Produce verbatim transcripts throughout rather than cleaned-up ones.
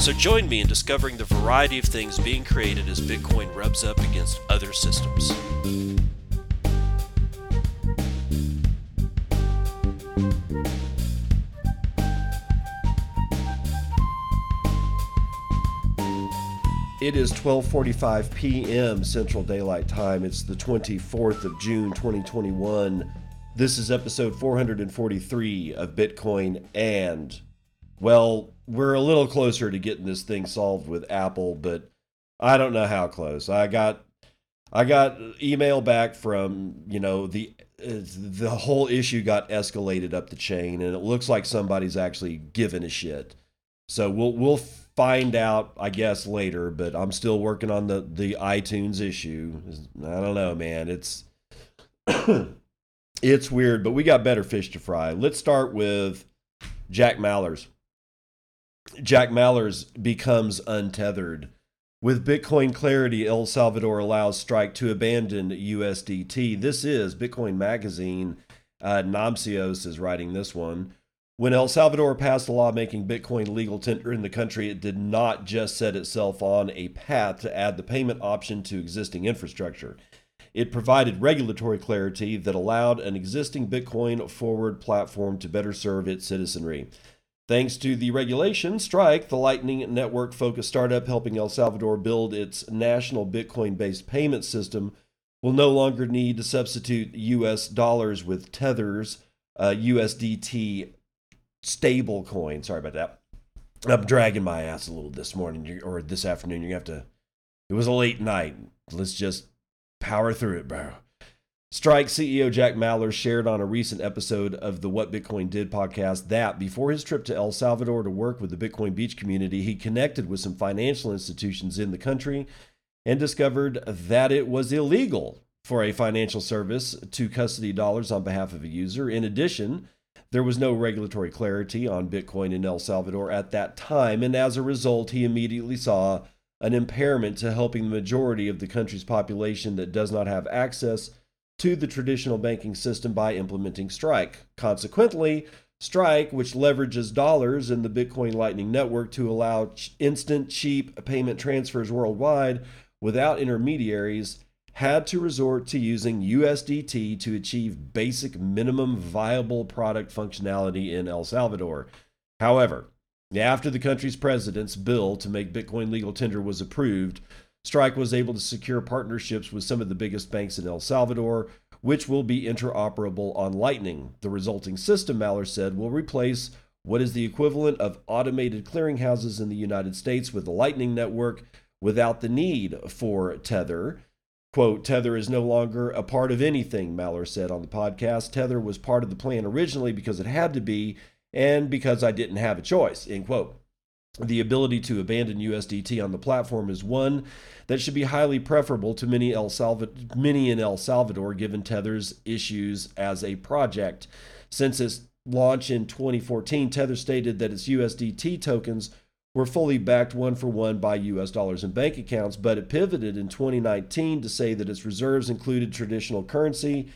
So join me in discovering the variety of things being created as Bitcoin rubs up against other systems. It is twelve forty-five p.m. Central Daylight Time. It's the twenty-fourth of June, twenty twenty-one. This is episode four forty-three of Bitcoin And. Well, we're a little closer to getting this thing solved with Apple, but I don't know how close. I got I got email back from, you know, the the whole issue got escalated up the chain, and it looks like somebody's actually giving a shit. So we'll we'll find out, I guess, later, but I'm still working on the, the iTunes issue. I don't know, man. It's it's weird, but we got better fish to fry. Let's start with Jack Mallers. Jack Mallers becomes untethered. With Bitcoin clarity, El Salvador allows Strike to abandon U S D T. This is Bitcoin Magazine. Uh, Namcios is writing this one. When El Salvador passed a law making Bitcoin legal tender in the country, it did not just set itself on a path to add the payment option to existing infrastructure. It provided regulatory clarity that allowed an existing Bitcoin forward platform to better serve its citizenry. Thanks to the regulation, Strike, the Lightning Network focused startup helping El Salvador build its national Bitcoin-based payment system, will no longer need to substitute U S dollars with Tether's uh, U S D T stablecoin. Sorry about that. I'm dragging my ass a little this morning or this afternoon. You have to. It was a late night. Let's just power through it, bro. Strike C E O Jack Mallers shared on a recent episode of the What Bitcoin Did podcast that before his trip to El Salvador to work with the Bitcoin Beach community, he connected with some financial institutions in the country and discovered that it was illegal for a financial service to custody dollars on behalf of a user. In addition, there was no regulatory clarity on Bitcoin in El Salvador at that time, and as a result, he immediately saw an impairment to helping the majority of the country's population that does not have access to the traditional banking system by implementing Strike. Consequently, Strike, which leverages dollars in the Bitcoin Lightning Network to allow ch- instant, cheap payment transfers worldwide without intermediaries, had to resort to using U S D T to achieve basic minimum viable product functionality in El Salvador. However, after the country's president's bill to make Bitcoin legal tender was approved, Strike was able to secure partnerships with some of the biggest banks in El Salvador, which will be interoperable on Lightning. The resulting system, Mallers said, will replace what is the equivalent of automated clearinghouses in the United States with the Lightning Network without the need for Tether. Quote, Tether is no longer a part of anything, Mallers said on the podcast. Tether was part of the plan originally because it had to be, and because I didn't have a choice, end quote. The ability to abandon U S D T on the platform is one that should be highly preferable to many, El Salva- many in El Salvador, given Tether's issues as a project. Since its launch in twenty fourteen, Tether stated that its U S D T tokens were fully backed one-for-one by U S dollars in bank accounts, but it pivoted in twenty nineteen to say that its reserves included traditional currency,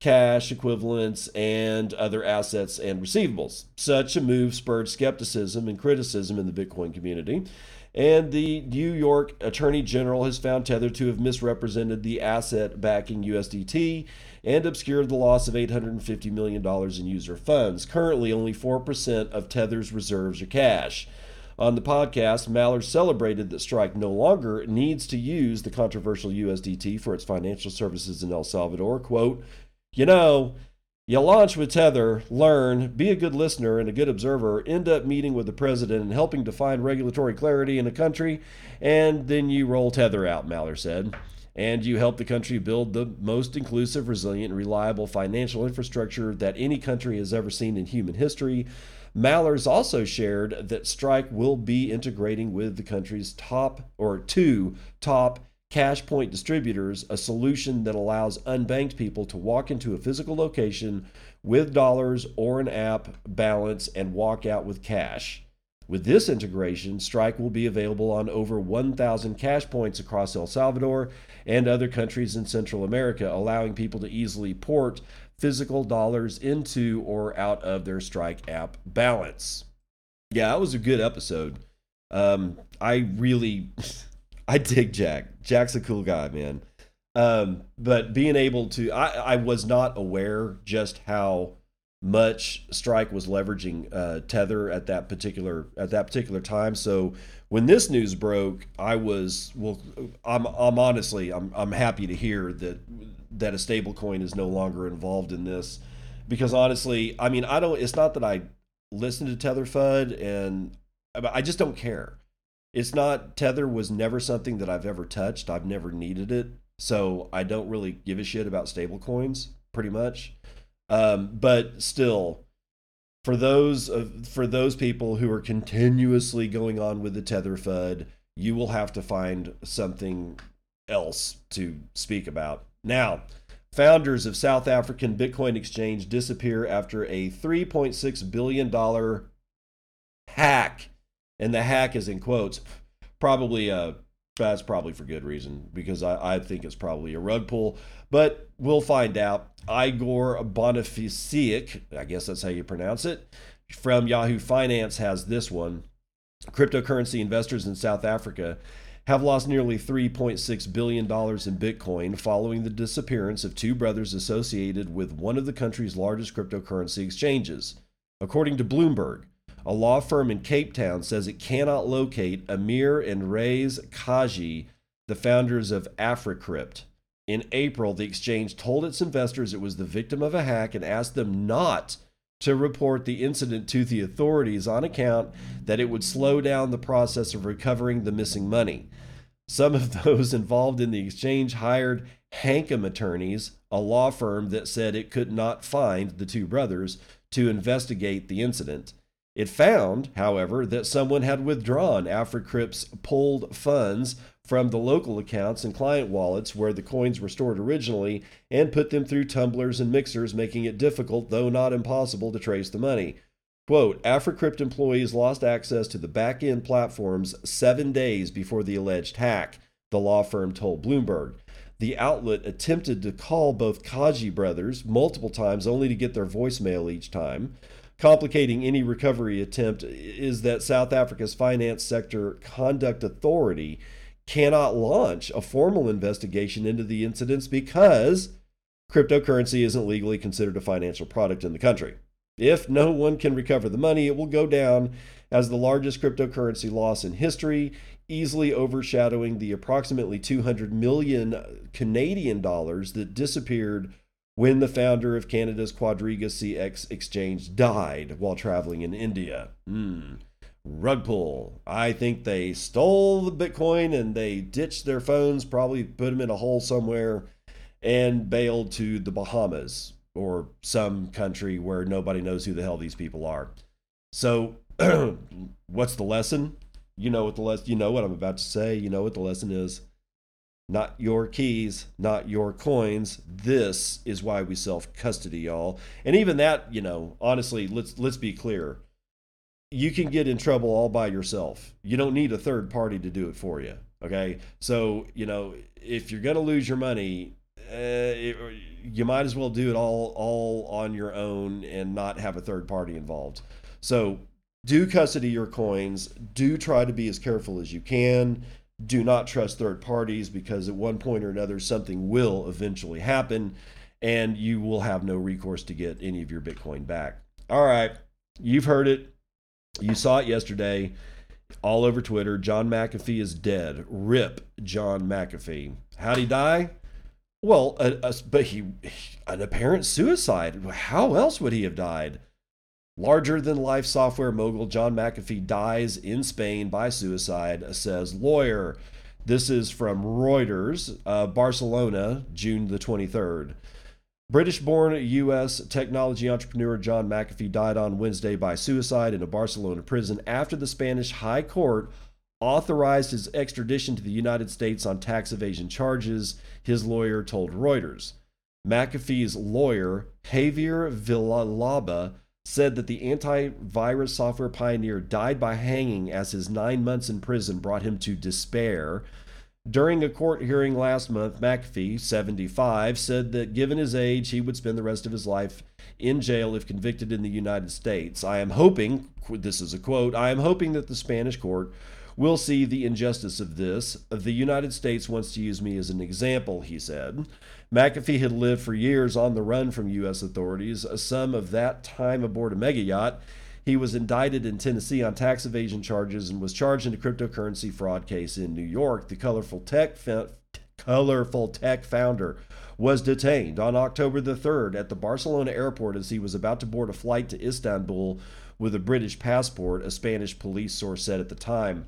cash equivalents, and other assets and receivables. Such a move spurred skepticism and criticism in the Bitcoin community, and the New York Attorney General has found Tether to have misrepresented the asset backing U S D T and obscured the loss of eight hundred fifty million dollars in user funds. Currently, only four percent of Tether's reserves are cash. On the podcast, Mallers celebrated that Strike no longer needs to use the controversial U S D T for its financial services in El Salvador. Quote, you know, you launch with Tether, learn, be a good listener and a good observer, end up meeting with the president and helping define regulatory clarity in a country, and then you roll Tether out, Mallers said. And you help the country build the most inclusive, resilient, and reliable financial infrastructure that any country has ever seen in human history. Mallers also shared that Strike will be integrating with the country's top or two top cash point distributors, a solution that allows unbanked people to walk into a physical location with dollars or an app balance and walk out with cash. With this integration, Strike will be available on over one thousand cash points across El Salvador and other countries in Central America, allowing people to easily port physical dollars into or out of their Strike app balance. Yeah, that was a good episode. Um, I really, I dig Jack. Jack's a cool guy, man. Um, but being able to, I, I was not aware just how much Strike was leveraging uh, Tether at that particular at that particular time. So when this news broke, I was well. I'm I'm honestly I'm I'm happy to hear that that a stablecoin is no longer involved in this, because honestly, I mean, I don't. It's not that I listen to Tether F U D, and I just don't care. It's not Tether was never something that I've ever touched. I've never needed it, so I don't really give a shit about stablecoins, pretty much. Um, but still, for those uh, for those people who are continuously going on with the Tether F U D, you will have to find something else to speak about. Now, founders of South African Bitcoin Exchange disappear after a three point six billion dollars hack, and the hack is in quotes. Probably a That's probably for good reason, because I, I think it's probably a rug pull, but we'll find out. Igor Bonifaciuk, I guess that's how you pronounce it, from Yahoo Finance has this one. Cryptocurrency investors in South Africa have lost nearly three point six billion dollars in Bitcoin following the disappearance of two brothers associated with one of the country's largest cryptocurrency exchanges. According to Bloomberg, a law firm in Cape Town says it cannot locate Amir and Reyes Kaji, the founders of AfriCrypt. In April, the exchange told its investors it was the victim of a hack and asked them not to report the incident to the authorities on account that it would slow down the process of recovering the missing money. Some of those involved in the exchange hired Hankum Attorneys, a law firm that said it could not find the two brothers, to investigate the incident. It found, however, that someone had withdrawn AfriCrypt's pooled funds from the local accounts and client wallets where the coins were stored originally and put them through tumblers and mixers, making it difficult, though not impossible, to trace the money. Quote, AfriCrypt employees lost access to the back-end platforms seven days before the alleged hack, the law firm told Bloomberg. The outlet attempted to call both Kaji brothers multiple times only to get their voicemail each time. Complicating any recovery attempt is that South Africa's Finance Sector Conduct Authority cannot launch a formal investigation into the incidents because cryptocurrency isn't legally considered a financial product in the country. If no one can recover the money, it will go down as the largest cryptocurrency loss in history, easily overshadowing the approximately two hundred million Canadian dollars that disappeared when the founder of Canada's Quadriga C X exchange died while traveling in India. Mm. Rug pull. I think they stole the Bitcoin and they ditched their phones, probably put them in a hole somewhere, and bailed to the Bahamas or some country where nobody knows who the hell these people are. So what's the lesson? You know what the lesson, you know what I'm about to say. You know what the lesson is. Not your keys, not your coins. This is why we self-custody, y'all. And even that, you know, honestly, let's let's be clear. You can get in trouble all by yourself. You don't need a third party to do it for you, okay? So, you know, if you're going to lose your money, uh, it, you might as well do it all, all on your own and not have a third party involved. So do custody your coins. Do try to be as careful as you can. Do not trust third parties, because at one point or another, something will eventually happen and you will have no recourse to get any of your Bitcoin back. All right. You've heard it. You saw it yesterday all over Twitter. John McAfee is dead. R I P John McAfee. How'd he die? Well, a, a, but he, an apparent suicide. How else would he have died? Larger-than-life software mogul John McAfee dies in Spain by suicide, says lawyer. This is from Reuters, uh, Barcelona, June the twenty-third. British-born U S technology entrepreneur John McAfee died on Wednesday by suicide in a Barcelona prison after the Spanish High Court authorized his extradition to the United States on tax evasion charges, his lawyer told Reuters. McAfee's lawyer, Javier Villalba, said that the antivirus software pioneer died by hanging as his nine months in prison brought him to despair. During a court hearing last month, McAfee, seventy-five, said that given his age, he would spend the rest of his life in jail if convicted in the United States. I am hoping, this is a quote, I am hoping that the Spanish court will see the injustice of this. The United States wants to use me as an example, he said. McAfee had lived for years on the run from U S authorities, some of that time aboard a mega yacht. He was indicted in Tennessee on tax evasion charges and was charged in a cryptocurrency fraud case in New York. The colorful tech, colorful tech founder was detained on October the third at the Barcelona airport as he was about to board a flight to Istanbul with a British passport, a Spanish police source said at the time.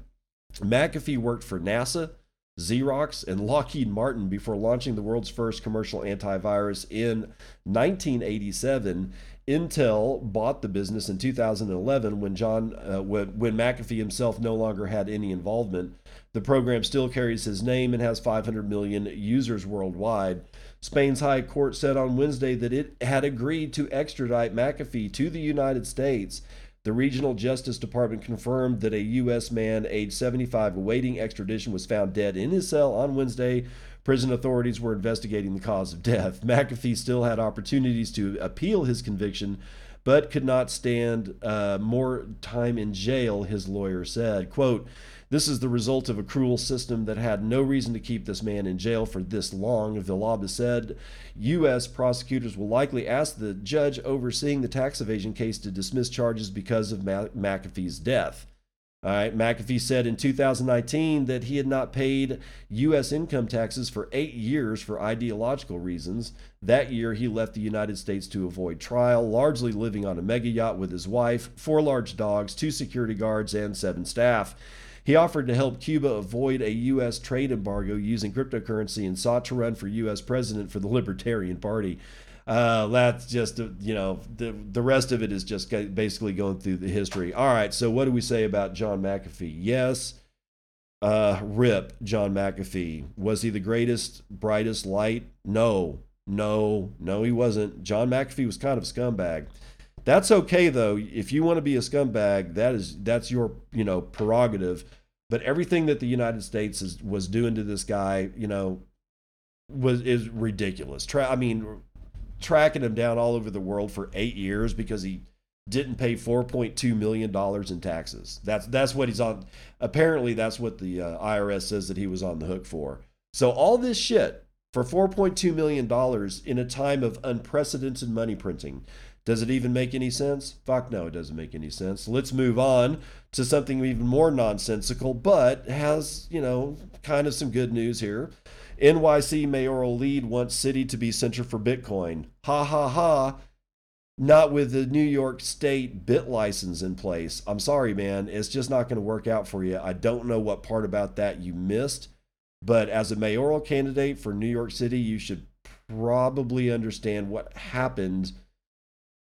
McAfee worked for NASA, Xerox, and Lockheed Martin before launching the world's first commercial antivirus in nineteen eighty-seven. Intel bought the business in two thousand eleven when John, uh, when, when McAfee himself no longer had any involvement. The program still carries his name and has five hundred million users worldwide. Spain's High Court said on Wednesday that it had agreed to extradite McAfee to the United States. The Regional Justice Department confirmed that a U S man aged seventy-five awaiting extradition was found dead in his cell on Wednesday. Prison authorities were investigating the cause of death. McAfee still had opportunities to appeal his conviction, but could not stand uh, more time in jail, his lawyer said. Quote, this is the result of a cruel system that had no reason to keep this man in jail for this long, Villalba said. U S prosecutors will likely ask the judge overseeing the tax evasion case to dismiss charges because of Ma- McAfee's death. All right, McAfee said in two thousand nineteen that he had not paid U S income taxes for eight years for ideological reasons. That year, he left the United States to avoid trial, largely living on a mega yacht with his wife, four large dogs, two security guards, and seven staff. He offered to help Cuba avoid a U S trade embargo using cryptocurrency and sought to run for U S president for the Libertarian Party. Uh, that's just, you know, the, the rest of it is just basically going through the history. All right, so what do we say about John McAfee? Yes, uh, rip John McAfee. Was he the greatest, brightest light? No, no, no, he wasn't. John McAfee was kind of a scumbag. That's okay, though. If you want to be a scumbag, that is that's your, you know, prerogative. But everything that the United States is, was doing to this guy, you know, was is ridiculous. Tra- I mean, tracking him down all over the world for eight years because he didn't pay four point two million dollars in taxes. That's that's what he's on. Apparently, that's what the uh, I R S says that he was on the hook for. So all this shit for four point two million dollars in a time of unprecedented money printing. Does it even make any sense? Fuck no, it doesn't make any sense. Let's move on to something even more nonsensical, but has, you know, kind of some good news here. N Y C mayoral lead wants city to be center for Bitcoin. Ha ha ha. Not with the New York State BitLicense in place. I'm sorry, man. It's just not going to work out for you. I don't know what part about that you missed, but as a mayoral candidate for New York City, you should probably understand what happened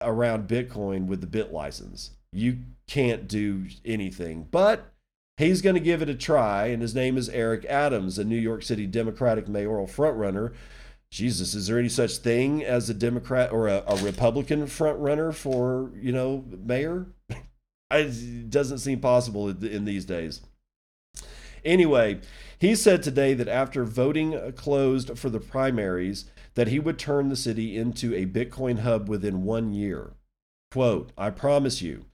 around Bitcoin with the BitLicense. You can't do anything, but he's going to give it a try, and his name is Eric Adams, a New York City Democratic mayoral frontrunner. Jesus, is there any such thing as a Democrat or a, a Republican frontrunner for, you know, mayor? It doesn't seem possible in these days. Anyway, he said today that after voting closed for the primaries, that he would turn the city into a Bitcoin hub within one year. Quote, I promise you,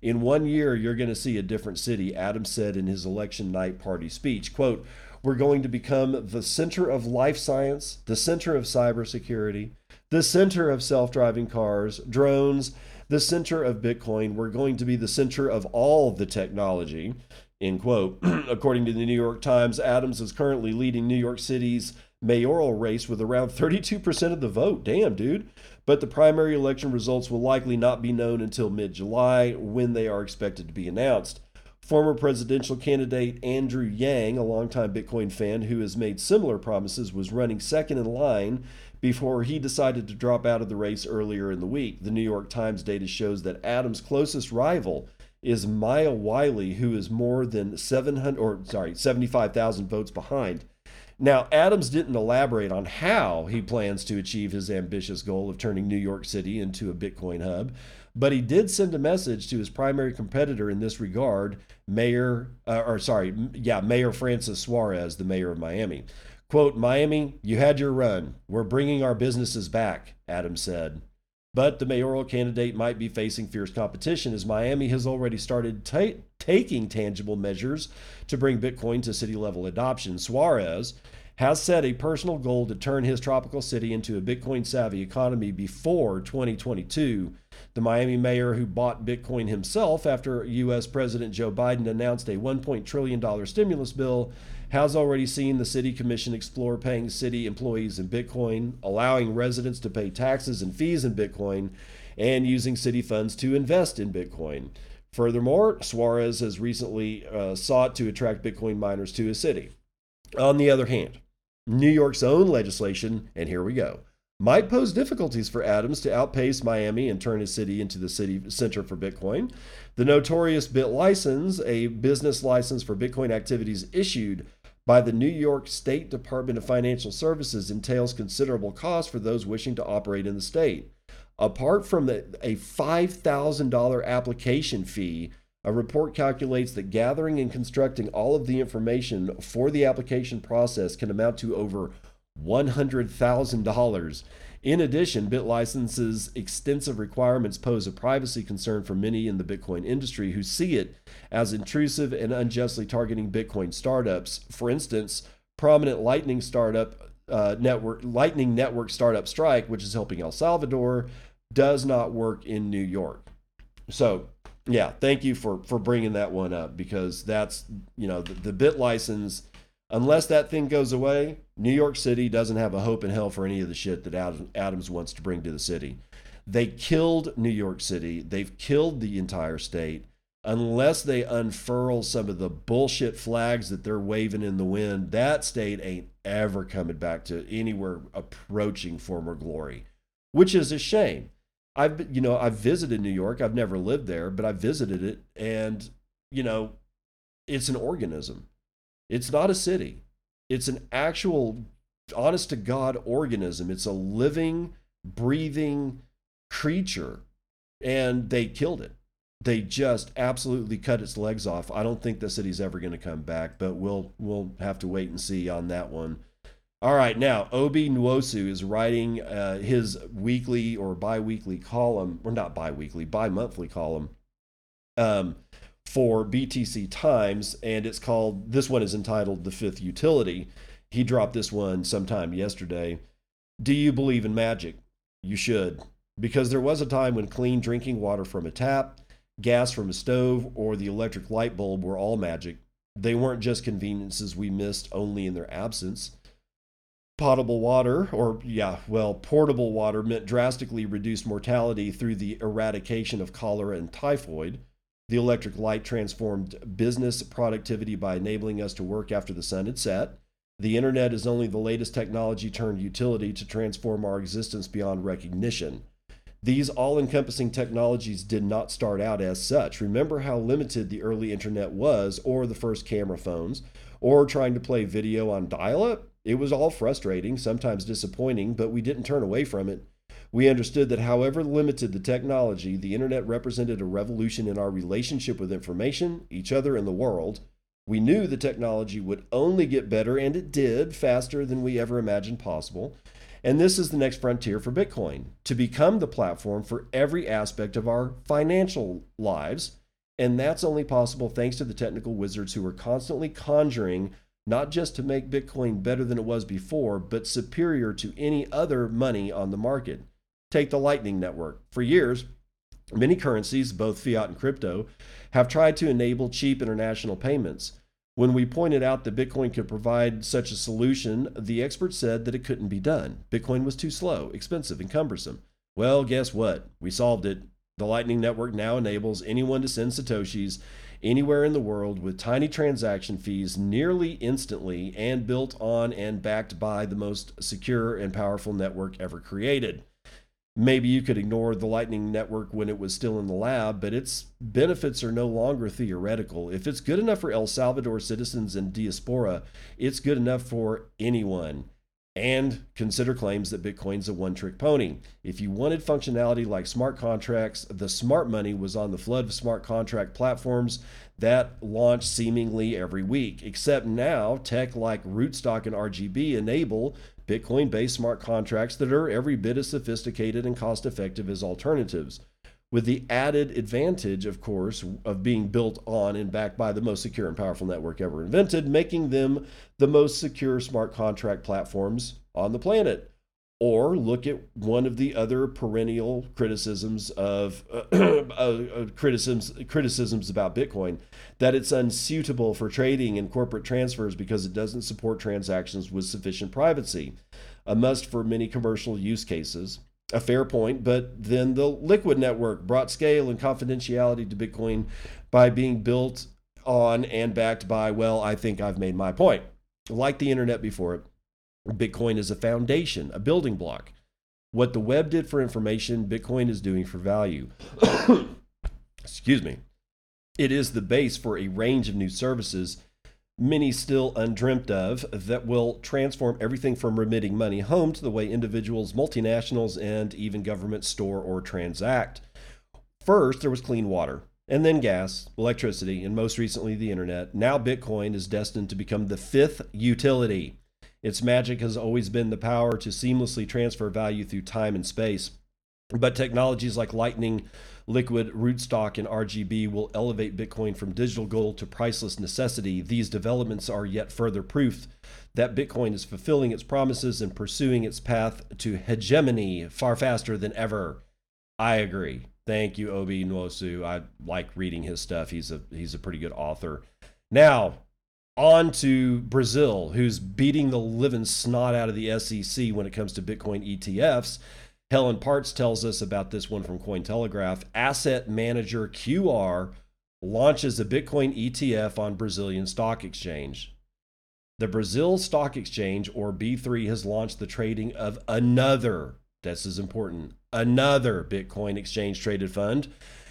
in one year, you're going to see a different city, Adams said in his election night party speech. Quote, we're going to become the center of life science, the center of cybersecurity, the center of self-driving cars, drones, the center of Bitcoin. We're going to be the center of all the technology, end quote. According to the New York Times, Adams is currently leading New York City's mayoral race with around thirty-two percent of the vote. Damn, dude. But the primary election results will likely not be known until mid-July when they are expected to be announced. Former presidential candidate Andrew Yang, a longtime Bitcoin fan who has made similar promises, was running second in line before he decided to drop out of the race earlier in the week. The New York Times data shows that Adams' closest rival is Maya Wiley, who is more than seven hundred, or sorry, seventy-five thousand votes behind. Now, Adams didn't elaborate on how he plans to achieve his ambitious goal of turning New York City into a Bitcoin hub, but he did send a message to his primary competitor in this regard, Mayor, uh, or sorry, yeah, Mayor Francis Suarez, the mayor of Miami. Quote, "Miami, you had your run. We're bringing our businesses back," Adams said. But the mayoral candidate might be facing fierce competition, as Miami has already started ta- taking tangible measures to bring Bitcoin to city-level adoption. Suarez has set a personal goal to turn his tropical city into a Bitcoin-savvy economy before twenty twenty-two. The Miami mayor, who bought Bitcoin himself after U S President Joe Biden announced a one point three trillion dollars stimulus bill, has already seen the city commission explore paying city employees in Bitcoin, allowing residents to pay taxes and fees in Bitcoin, and using city funds to invest in Bitcoin. Furthermore, Suarez has recently uh, sought to attract Bitcoin miners to his city. On the other hand, New York's own legislation, and here we go, might pose difficulties for Adams to outpace Miami and turn his city into the city center for Bitcoin. The notorious BitLicense, a business license for Bitcoin activities issued by the New York State Department of Financial Services, entails considerable costs for those wishing to operate in the state. Apart from the, a five thousand dollars application fee, a report calculates that gathering and constructing all of the information for the application process can amount to over one hundred thousand dollars. In addition, BitLicense's extensive requirements pose a privacy concern for many in the Bitcoin industry who see it as intrusive and unjustly targeting Bitcoin startups. For instance, prominent Lightning startup uh, network, Lightning Network startup Strike, which is helping El Salvador, does not work in New York. So, yeah, thank you for for bringing that one up, because that's, you know, the, the BitLicense. Unless that thing goes away, New York City doesn't have a hope in hell for any of the shit that Adams wants to bring to the city. They killed New York City. They've killed the entire state. Unless they unfurl some of the bullshit flags that they're waving in the wind, that state ain't ever coming back to anywhere approaching former glory, which is a shame. I've, you know, I've visited New York. I've never lived there, but I visited it, and, you know, it's an organism. It's not a city. It's an actual, honest-to-God organism. It's a living, breathing creature, and they killed it. They just absolutely cut its legs off. I don't think the city's ever going to come back, but we'll we'll have to wait and see on that one. All right, now, Obi Nwosu is writing uh, his weekly or bi-weekly column, or not bi-weekly, bi-monthly column, um, for B T C Times, and it's called, this one is entitled The Fifth Utility. He dropped this one sometime yesterday. Do you believe in magic? You should, because there was a time when clean drinking water from a tap, gas from a stove, or the electric light bulb were all magic. They weren't just conveniences we missed only in their absence. Potable water, or yeah, well, portable water meant drastically reduced mortality through the eradication of cholera and typhoid. The electric light transformed business productivity by enabling us to work after the sun had set. The internet is only the latest technology turned utility to transform our existence beyond recognition. These all-encompassing technologies did not start out as such. Remember how limited the early internet was, or the first camera phones, or trying to play video on dial-up? It was all frustrating, sometimes disappointing, but we didn't turn away from it. We understood that however limited the technology, the internet represented a revolution in our relationship with information, each other, and the world. We knew the technology would only get better, and it did, faster than we ever imagined possible. And this is the next frontier for Bitcoin, to become the platform for every aspect of our financial lives. And that's only possible thanks to the technical wizards who are constantly conjuring, not just to make Bitcoin better than it was before, but superior to any other money on the market. Take the Lightning Network. For years, many currencies, both fiat and crypto, have tried to enable cheap international payments. When we pointed out that Bitcoin could provide such a solution, the experts said that it couldn't be done. Bitcoin was too slow, expensive, and cumbersome. Well, guess what? We solved it. The Lightning Network now enables anyone to send Satoshis anywhere in the world with tiny transaction fees nearly instantly and built on and backed by the most secure and powerful network ever created. Maybe you could ignore the Lightning Network when it was still in the lab, but its benefits are no longer theoretical. If it's good enough for El Salvador citizens and diaspora, it's good enough for anyone. And consider claims that Bitcoin's a one-trick pony. If you wanted functionality like smart contracts, the smart money was on the flood of smart contract platforms that launch seemingly every week. Except now, tech like Rootstock and R G B enable Bitcoin-based smart contracts that are every bit as sophisticated and cost-effective as alternatives, with the added advantage, of course, of being built on and backed by the most secure and powerful network ever invented, making them the most secure smart contract platforms on the planet. Or look at one of the other perennial criticisms of uh, uh, criticisms criticisms about Bitcoin, that it's unsuitable for trading and corporate transfers because it doesn't support transactions with sufficient privacy, a must for many commercial use cases. A fair point, but then the Liquid Network brought scale and confidentiality to Bitcoin by being built on and backed by, well, I think I've made my point. Like the internet before it, Bitcoin is a foundation, a building block. What the web did for information, Bitcoin is doing for value. Excuse me. It is the base for a range of new services, many still undreamt of, that will transform everything from remitting money home to the way individuals, multinationals, and even governments store or transact. First, there was clean water, and then gas, electricity, and most recently the internet. Now Bitcoin is destined to become the fifth utility. Its magic has always been the power to seamlessly transfer value through time and space. But technologies like Lightning, Liquid, Rootstock, and R G B will elevate Bitcoin from digital gold to priceless necessity. These developments are yet further proof that Bitcoin is fulfilling its promises and pursuing its path to hegemony far faster than ever. I agree. Thank you, Obi Nwosu. I like reading his stuff. He's a he's a pretty good author. Now, on to Brazil, who's beating the living snot out of the S E C when it comes to Bitcoin E T Fs. Helen Parts tells us about this one from Cointelegraph. Asset manager Q R launches a Bitcoin E T F on Brazilian Stock Exchange. The Brazil Stock Exchange, or B three, has launched the trading of another, this is important, another Bitcoin exchange-traded fund,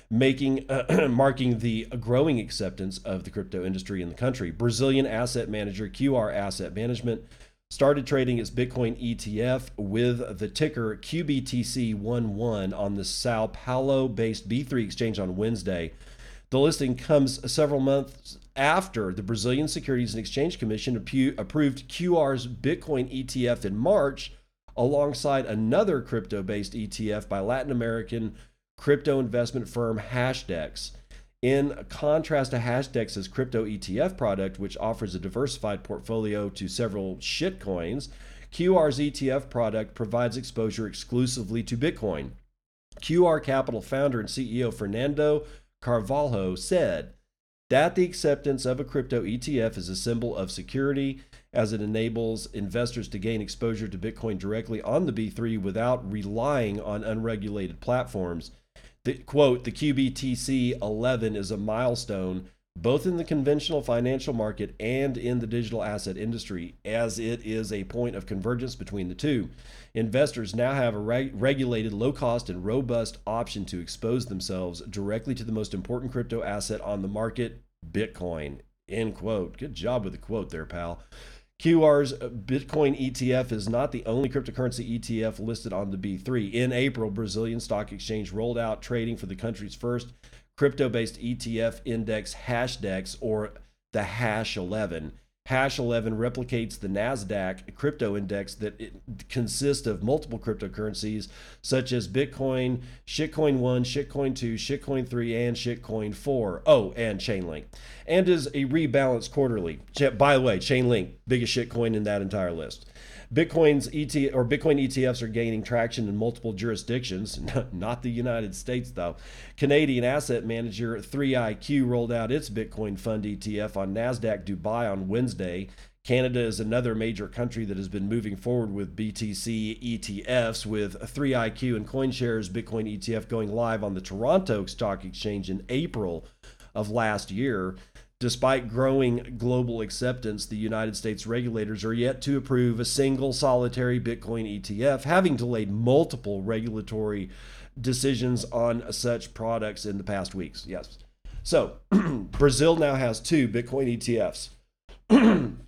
making uh, marking the growing acceptance of the crypto industry in the country. Brazilian asset manager Q R Asset Management started trading its Bitcoin E T F with the ticker Q B T C eleven on the Sao Paulo-based B three exchange on Wednesday. The listing comes several months after the Brazilian Securities and Exchange Commission approved Q R's Bitcoin E T F in March, alongside another crypto-based E T F by Latin American crypto investment firm Hashdex. In contrast to Hashdex's crypto E T F product, which offers a diversified portfolio to several shitcoins, Q R's E T F product provides exposure exclusively to Bitcoin. Q R Capital founder and C E O Fernando Carvalho said that the acceptance of a crypto E T F is a symbol of security, as it enables investors to gain exposure to Bitcoin directly on the B three without relying on unregulated platforms. The, quote, the Q B T C eleven is a milestone both in the conventional financial market and in the digital asset industry, as it is a point of convergence between the two. Investors now have a reg- regulated, low-cost, and robust option to expose themselves directly to the most important crypto asset on the market, Bitcoin, end quote. Good job with the quote there, pal. Q R's Bitcoin E T F is not the only cryptocurrency E T F listed on the B three. In April, Brazilian Stock Exchange rolled out trading for the country's first crypto-based E T F index, Hashdex, or the Hash eleven. Hash eleven replicates the NASDAQ crypto index that consists of multiple cryptocurrencies such as Bitcoin, Shitcoin one, Shitcoin two, Shitcoin three, and Shitcoin four. Oh, and Chainlink. And is a rebalanced quarterly. By the way, Chainlink, biggest shitcoin in that entire list. Bitcoin's E T or Bitcoin E T Fs are gaining traction in multiple jurisdictions, not the United States though. Canadian asset manager three I Q rolled out its Bitcoin Fund E T F on NASDAQ Dubai on Wednesday. Canada is another major country that has been moving forward with B T C E T Fs, with three I Q and CoinShares Bitcoin E T F going live on the Toronto Stock Exchange in April. of last year. Despite growing global acceptance, the United States regulators are yet to approve a single solitary Bitcoin E T F, having delayed multiple regulatory decisions on such products in the past weeks. Yes. So Brazil now has two Bitcoin E T Fs.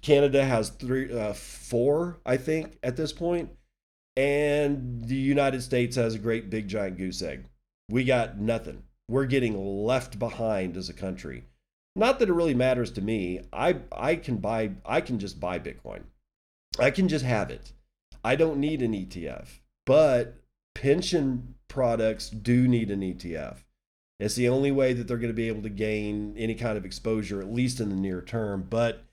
Canada has three, uh, four, I think, at this point. And the United States has a great big giant goose egg. We got nothing. We're getting left behind as a country. Not that it really matters to me. I I can buy, I can just buy Bitcoin. I can just have it. I don't need an E T F. But pension products do need an E T F. It's the only way that they're going to be able to gain any kind of exposure, at least in the near term. But,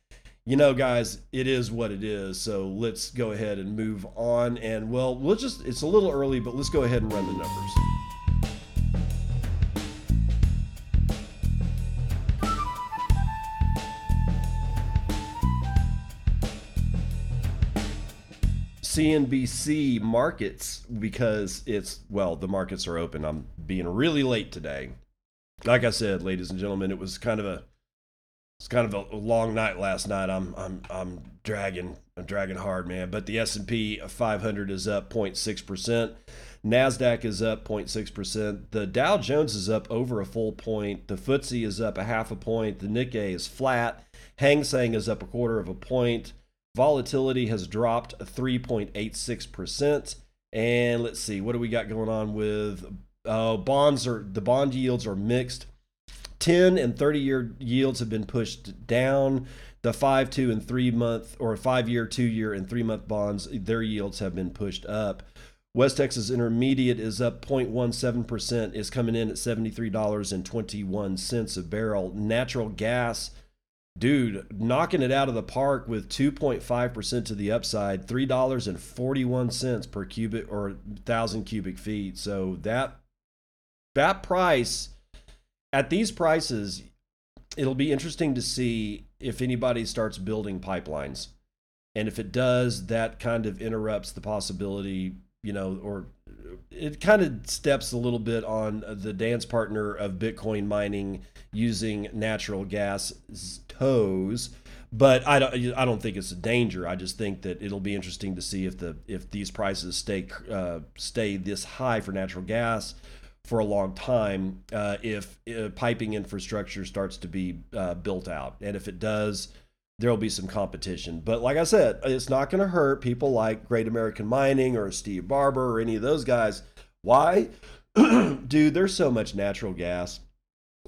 you know, guys, it is what it is. So let's go ahead and move on. And, well, we'll just, it's a little early, but let's go ahead and run the numbers. C N B C markets, because it's, well, the markets are open. I'm being really late today. Like I said, ladies and gentlemen, it was kind of a it's kind of a long night last night. I'm I'm I'm dragging I'm dragging hard, man. But the S and P five hundred is up zero point six percent. NASDAQ is up zero point six percent. The Dow Jones is up over a full point. The F T S E is up a half a point. The Nikkei is flat. Hang Seng is up a quarter of a point. Volatility has dropped three point eight six percent. And let's see, what do we got going on with uh, bonds? Are the bond yields are mixed. ten and thirty year yields have been pushed down. The five, two, and three month or five year, two year, and three month bonds, their yields have been pushed up. West Texas Intermediate is up zero point one seven percent, is coming in at seventy-three dollars and twenty-one cents a barrel. Natural gas, dude, knocking it out of the park with two point five percent to the upside, three dollars and forty-one cents per cubic or thousand cubic feet. So that that price, at these prices, it'll be interesting to see if anybody starts building pipelines. And if it does, that kind of interrupts the possibility, you know, or it kind of steps a little bit on the dance partner of Bitcoin mining using natural gas toes. But I don't, I don't think it's a danger. I just think that it'll be interesting to see if the if these prices stay uh, stay this high for natural gas for a long time, uh, if uh, piping infrastructure starts to be uh, built out. And if it does, there'll be some competition. But like I said, it's not going to hurt people like Great American Mining or Steve Barber or any of those guys. Why? Dude, there's so much natural gas.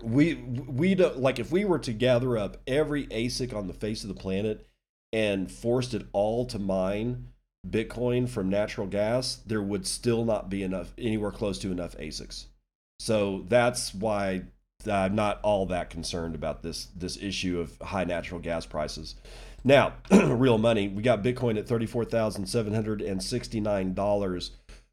We we don't, like, if we were to gather up every A S I C on the face of the planet and forced it all to mine Bitcoin from natural gas, there would still not be enough, anywhere close to enough A S I Cs. So that's why I'm not all that concerned about this this issue of high natural gas prices. Now, real money. We got Bitcoin at thirty-four thousand seven hundred sixty-nine dollars.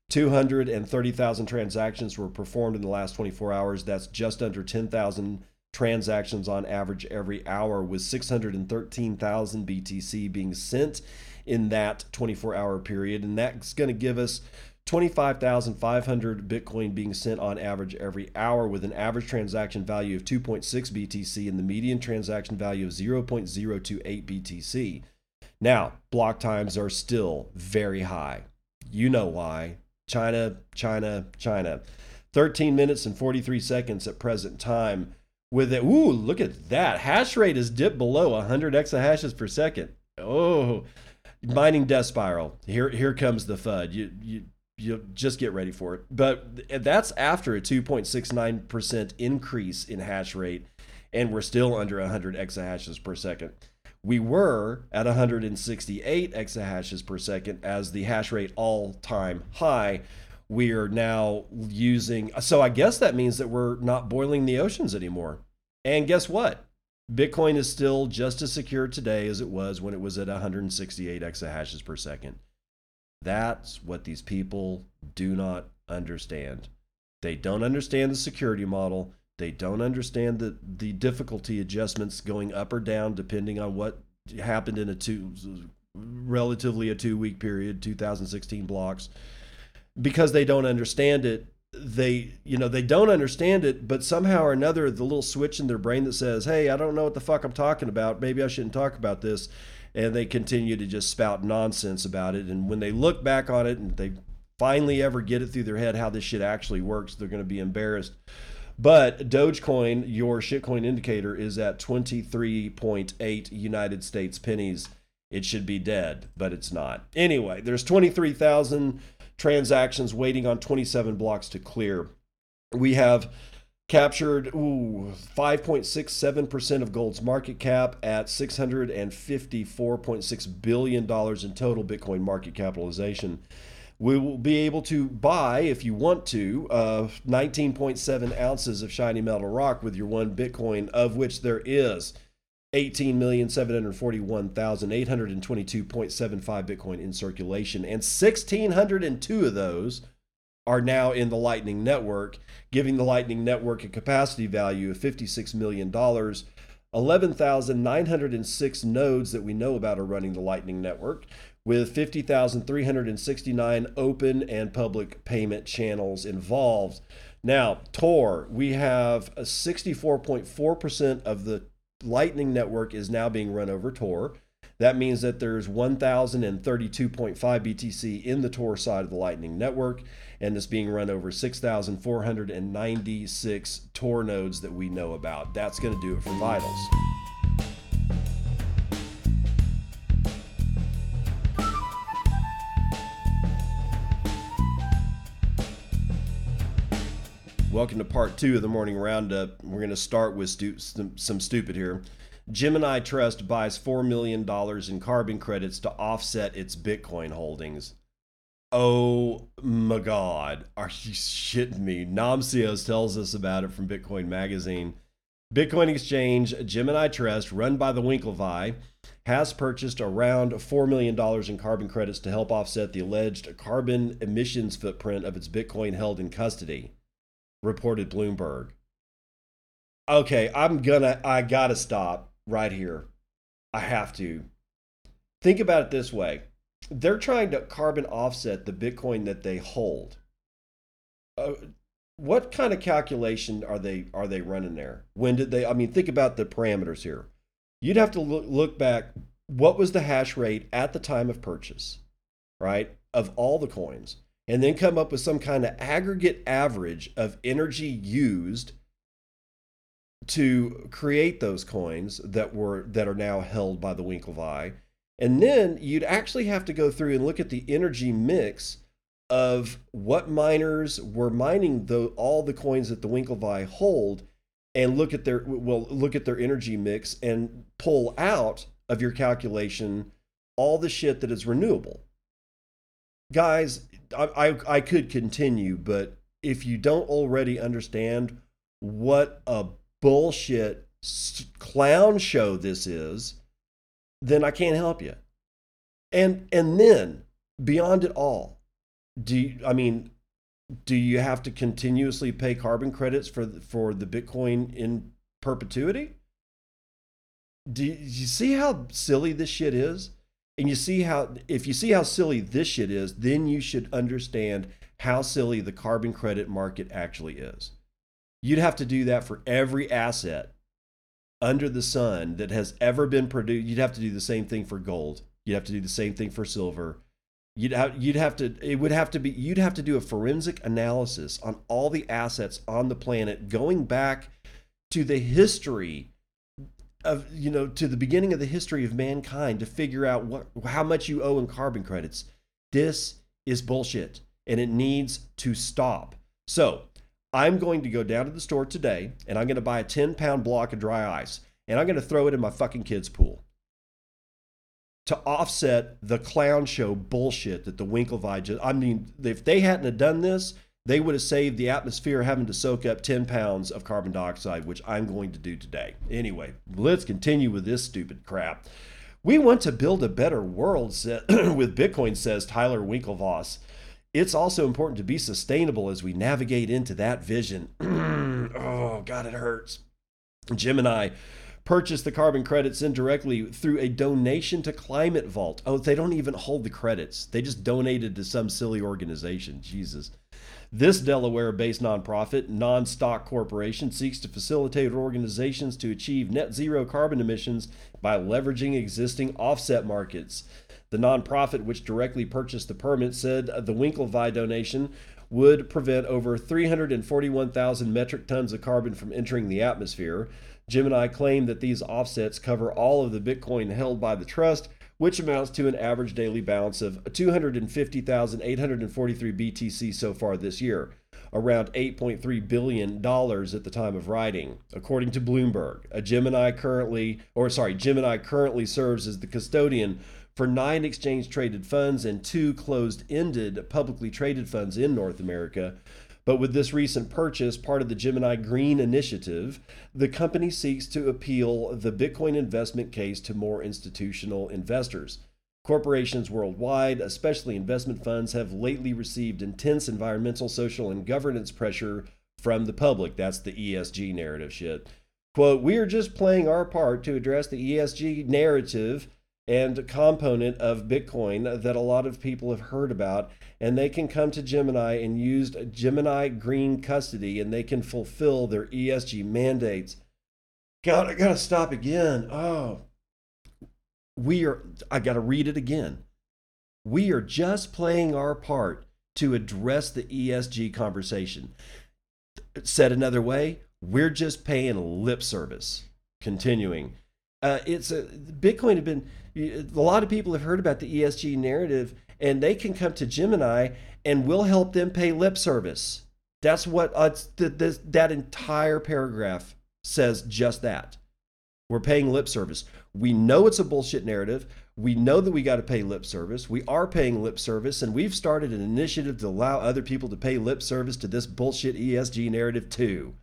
two hundred thirty thousand transactions were performed in the last twenty-four hours. That's just under ten thousand transactions on average every hour, with six hundred thirteen thousand B T C being sent in that twenty-four hour period. And that's going to give us twenty-five thousand five hundred Bitcoin being sent on average every hour, with an average transaction value of two point six B T C and the median transaction value of zero point zero two eight B T C. Now, block times are still very high. You know why. China, China, China. thirteen minutes and forty-three seconds at present time with it. Ooh, look at that. Hash rate has dipped below one hundred exahashes per second. Oh, mining death spiral. Here, here comes the F U D. You, you, you just get ready for it. But that's after a two point six nine percent increase in hash rate, and we're still under one hundred exahashes per second. We were at one hundred sixty-eight exahashes per second as the hash rate all-time high. We are now using, so I guess that means that we're not boiling the oceans anymore. And guess what? Bitcoin is still just as secure today as it was when it was at one hundred sixty-eight exahashes per second. That's what these people do not understand. They don't understand the security model. They don't understand the, the difficulty adjustments going up or down depending on what happened in a two, relatively a two-week period, two thousand sixteen blocks. Because they don't understand it, they, you know, they don't understand it, but somehow or another, the little switch in their brain that says, hey, I don't know what the fuck I'm talking about. Maybe I shouldn't talk about this. And they continue to just spout nonsense about it. And when they look back on it and they finally ever get it through their head how this shit actually works, they're going to be embarrassed. But Dogecoin, your shitcoin indicator, is at twenty-three point eight United States pennies. It should be dead, but it's not. Anyway, there's twenty-three thousand transactions waiting on twenty-seven blocks to clear. We have captured ooh, five point six seven percent of gold's market cap at six hundred fifty-four point six billion dollars in total Bitcoin market capitalization. We will be able to buy, if you want to, uh, nineteen point seven ounces of shiny metal rock with your one Bitcoin, of which there is eighteen million seven hundred forty-one thousand eight hundred twenty-two point seven five Bitcoin in circulation. And one thousand six hundred two of those are now in the Lightning Network, giving the Lightning Network a capacity value of fifty-six million dollars. eleven thousand nine hundred six nodes that we know about are running the Lightning Network, with fifty thousand three hundred sixty-nine open and public payment channels involved. Now, Tor, we have a sixty-four point four percent of the Lightning Network is now being run over Tor. That means that there's one thousand thirty-two point five B T C in the Tor side of the Lightning Network, and it's being run over six thousand four hundred ninety-six Tor nodes that we know about. That's going to do it for Vitals. Welcome to part two of the morning roundup. We're going to start with stu- some, some stupid here. Gemini Trust buys four million dollars in carbon credits to offset its Bitcoin holdings. Oh my God. Are you shitting me? Namcios tells us about it from Bitcoin Magazine. Bitcoin Exchange Gemini Trust, run by the Winklevi, has purchased around four million dollars in carbon credits to help offset the alleged carbon emissions footprint of its Bitcoin held in custody, reported Bloomberg. Okay, I'm gonna, I gotta stop right here. I have to. Think about it this way. They're trying to carbon offset the Bitcoin that they hold. Uh, what kind of calculation are they, are they running there? When did they, I mean, think about the parameters here. You'd have to look, look back, what was the hash rate at the time of purchase, right, of all the coins? And then come up with some kind of aggregate average of energy used to create those coins that were, that are now held by the Winklevi. And then you'd actually have to go through and look at the energy mix of what miners were mining the, all the coins that the Winklevi hold, and look at their, well, look at their energy mix and pull out of your calculation all the shit that is renewable. Guys, I, I, I could continue, but if you don't already understand what a bullshit clown show this is, then I can't help you. And and then beyond it all, do you, I mean, do you have to continuously pay carbon credits for the, for the Bitcoin in perpetuity? Do you, do you see how silly this shit is? And you see how, if you see how silly this shit is, then you should understand how silly the carbon credit market actually is. You'd have to do that for every asset under the sun that has ever been produced. You'd have to do the same thing for gold. You'd have to do the same thing for silver. You'd have, you'd have to, it would have to be, you'd have to do a forensic analysis on all the assets on the planet, going back to the history of, you know, to the beginning of the history of mankind, to figure out what, how much you owe in carbon credits. This is bullshit, and it needs to stop. So I'm going to go down to the store today, and I'm going to buy a ten pound block of dry ice, and I'm going to throw it in my fucking kid's pool to offset the clown show bullshit that the Winklevi just, I mean, if they hadn't have done this, they would have saved the atmosphere having to soak up ten pounds of carbon dioxide, which I'm going to do today. Anyway, let's continue with this stupid crap. We want to build a better world with Bitcoin, says Tyler Winklevoss. It's also important to be sustainable as we navigate into that vision. Oh, God, it hurts. Gemini purchased the carbon credits indirectly through a donation to Climate Vault. Oh, they don't even hold the credits. They just donated to some silly organization. Jesus. This Delaware-based nonprofit, non-stock corporation seeks to facilitate organizations to achieve net zero carbon emissions by leveraging existing offset markets. The nonprofit, which directly purchased the permit, said the Winklevi donation would prevent over three hundred forty-one thousand metric tons of carbon from entering the atmosphere. Gemini claimed that these offsets cover all of the Bitcoin held by the trust, which amounts to an average daily balance of two hundred fifty thousand eight hundred forty-three B T C so far this year, around eight point three billion dollars at the time of writing. According to Bloomberg, a Gemini currently, or sorry, Gemini currently serves as the custodian for nine exchange-traded funds and two closed-ended publicly traded funds in North America. But with this recent purchase, part of the Gemini Green Initiative, the company seeks to appeal the Bitcoin investment case to more institutional investors. Corporations worldwide, especially investment funds, have lately received intense environmental, social, and governance pressure from the public. That's the E S G narrative shit. Quote, "We are just playing our part to address the E S G narrative and component of Bitcoin that a lot of people have heard about, and they can come to Gemini and use Gemini Green Custody, and they can fulfill their E S G mandates." God, I gotta stop again. Oh, we are, I gotta read it again. We are just playing our part to address the E S G conversation. Said another way, we're just paying lip service. Continuing. Uh, it's a, Bitcoin have been, a lot of people have heard about the E S G narrative, and they can come to Gemini and we'll help them pay lip service. That's what uh, th- th- that entire paragraph says, just that. We're paying lip service. We know it's a bullshit narrative. We know that we got to pay lip service. We are paying lip service, and we've started an initiative to allow other people to pay lip service to this bullshit E S G narrative too.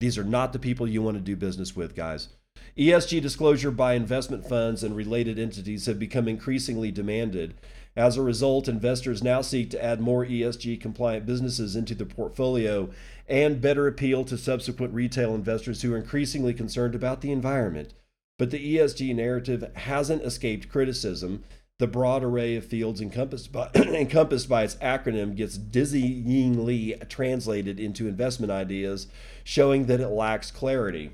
These are not the people you want to do business with, guys. E S G disclosure by investment funds and related entities have become increasingly demanded. As a result, investors now seek to add more E S G-compliant businesses into their portfolio and better appeal to subsequent retail investors who are increasingly concerned about the environment. But the E S G narrative hasn't escaped criticism. The broad array of fields encompassed by, encompassed by its acronym gets dizzyingly translated into investment ideas, showing that it lacks clarity.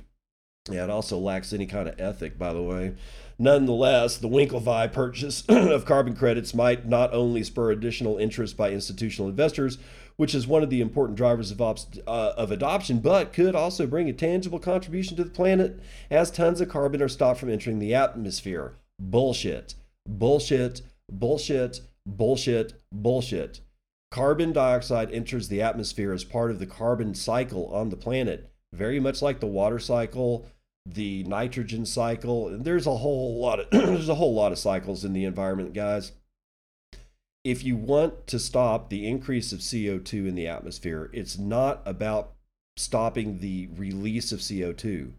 Yeah, it also lacks any kind of ethic, by the way. Nonetheless, the Winklevi purchase of carbon credits might not only spur additional interest by institutional investors, which is one of the important drivers of, op- uh, of adoption, but could also bring a tangible contribution to the planet as tons of carbon are stopped from entering the atmosphere. Bullshit. Bullshit. Bullshit. Bullshit. Bullshit. Carbon dioxide enters the atmosphere as part of the carbon cycle on the planet, very much like the water cycle, the nitrogen cycle. There's a whole lot of there's a whole lot of cycles in the environment, guys. If you want to stop the increase of C O two in the atmosphere, it's not about stopping the release of C O two.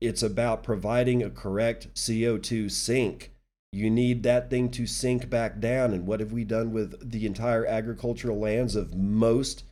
It's about providing a correct C O two sink. You need that thing to sink back down. And what have we done with the entire agricultural lands of most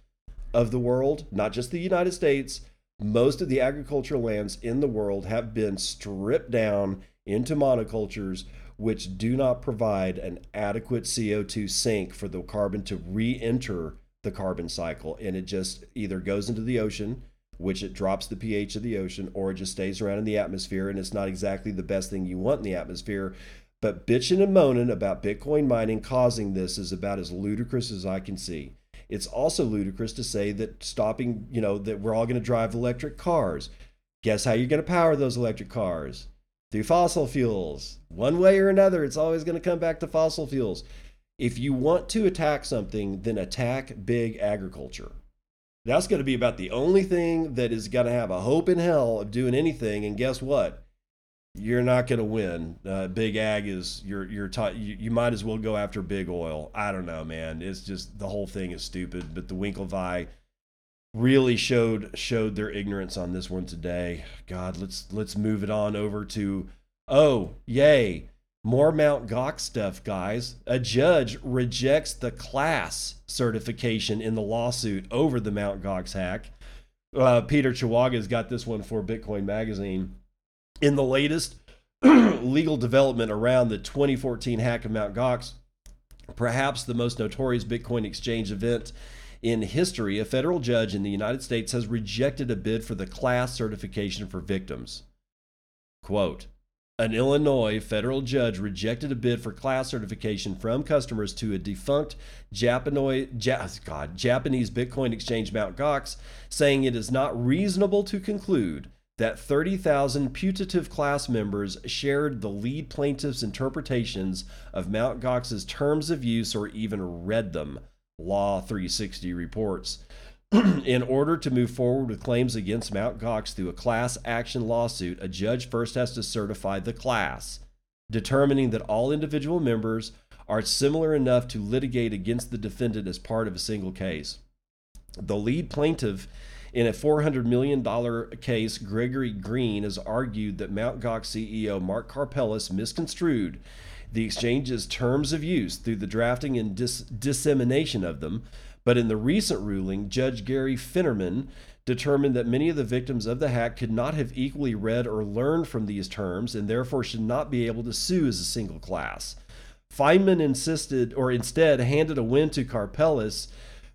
of the world? Not just the United States. Most of the agricultural lands in the world have been stripped down into monocultures, which do not provide an adequate C O two sink for the carbon to re-enter the carbon cycle. And it just either goes into the ocean, which it drops the pH of the ocean, or it just stays around in the atmosphere, and it's not exactly the best thing you want in the atmosphere. But bitching and moaning about Bitcoin mining causing this is about as ludicrous as I can see. It's also ludicrous to say that stopping, you know, that we're all going to drive electric cars. Guess how you're going to power those electric cars? Through fossil fuels. One way or another, it's always going to come back to fossil fuels. If you want to attack something, then attack big agriculture. That's going to be about the only thing that is going to have a hope in hell of doing anything. And guess what? You're not going to win. Uh, big ag is you're you're t- you, you might as well go after big oil. I don't know, man. It's just the whole thing is stupid. But the Winklevi really showed showed their ignorance on this one today. God, let's let's move it on over to oh yay more Mount Gox stuff, guys. A judge rejects the class certification in the lawsuit over the Mount Gox hack. Uh, Peter Chiwaga's got this one for Bitcoin Magazine. In the latest legal development around the twenty fourteen hack of Mt. Gox, perhaps the most notorious Bitcoin exchange event In history, a federal judge in the United States has rejected a bid for the class certification for victims. Quote, an Illinois federal judge rejected a bid for class certification from customers to a defunct Japanoid, ja, God, Japanese Bitcoin exchange Mt. Gox, saying it is not reasonable to conclude that thirty thousand putative class members shared the lead plaintiff's interpretations of Mt. Gox's terms of use or even read them, Law three sixty reports. In order to move forward with claims against Mt. Gox through a class action lawsuit, a judge first has to certify the class, determining that all individual members are similar enough to litigate against the defendant as part of a single case. The lead plaintiff in a four hundred million dollars case, Gregory Green, has argued that Mt. Gox C E O Mark Karpeles misconstrued the exchange's terms of use through the drafting and dis- dissemination of them. But in the recent ruling, Judge Gary Finnerman determined that many of the victims of the hack could not have equally read or learned from these terms and therefore should not be able to sue as a single class. Feynman insisted, or instead handed a win to Karpeles,